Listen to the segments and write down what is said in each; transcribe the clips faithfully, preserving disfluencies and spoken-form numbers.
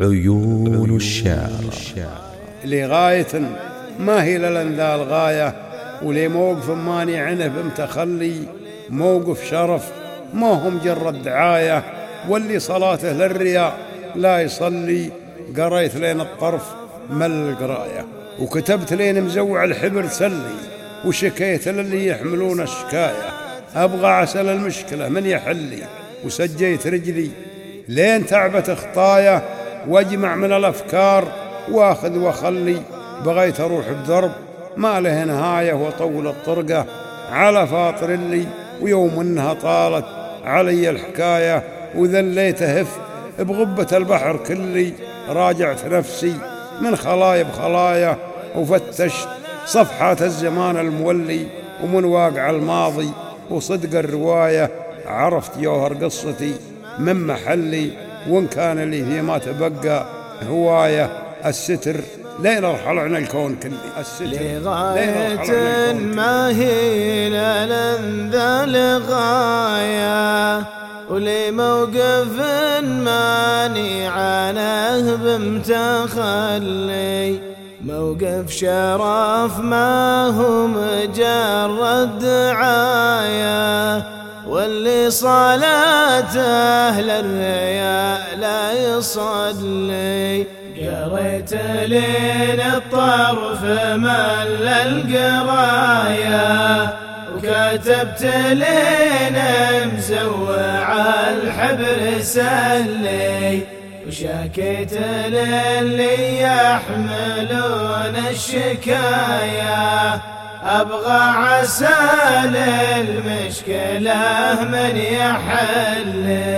عيون الشعر لغاية ما هي للن ذا الغاية، ولموقف ماني عنه بمتخلي موقف شرف ما هم مجرد دعاية، واللي صلاته للرياء لا يصلي. قريت لين الطرف مل القراية، وكتبت لين مزوع الحبر تسلي، وشكيت للي يحملون الشكاية أبغى عسل المشكلة من يحلي، وسجيت رجلي لين تعبت خطايا، واجمع من الأفكار واخذ وخلي. بغيت أروح بضرب ما له نهاية، وطول الطرقة على فاطر اللي، ويوم إنها طالت علي الحكاية، وذليت هف بغبة البحر كلي. راجعت نفسي من خلايا بخلايا، وفتشت صفحات الزمان المولي، ومن واقع الماضي وصدق الرواية، عرفت يوهر قصتي من محلي، وإن كان اللي فيه ما تبقى هواية. الستر لين أرحل عن الكون كله، لغاية ما هي لن ذا لغاية، ولموقف ماني عنه بمتخلي، موقف شرف ما هو مجرد دعاية، واللي صلاته للرياء لا يصلي. قريت لين الطرف مل القراية، وكتبت لين مزوع الحبر سلي، وشكيت للي يحملون الشكاية أبغى عسل المشكلة من يحلي.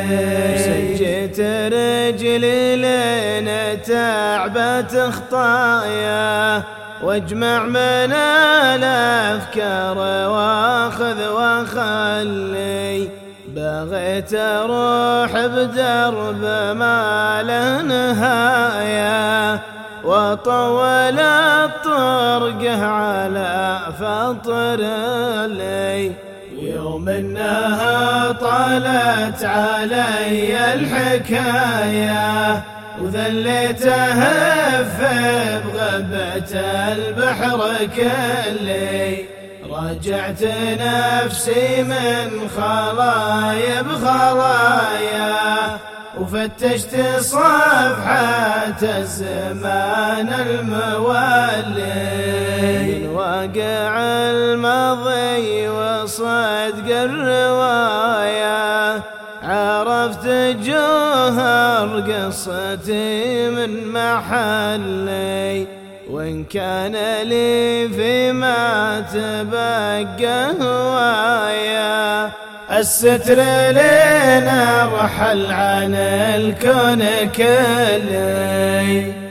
سجيت رجلي لين تعبت خطايا، واجمع من الأفكار واخذ وخلي، بغيت أروح بدرب ما له نهاية، وطول الطرقه على فطر لي، يوم انها طالت علي الحكايه، وذليت اهف بغبه البحر كلي، رجعت نفسي من خلايا بخلايا، وفتشت صفحات الزمان الموالي، من واقع الماضي وصدق الرواية، عرفت جوهر قصتي من محلي، وإن كان لي فيما تبقى هواية. الستر لنا رحل عن الكون كلي.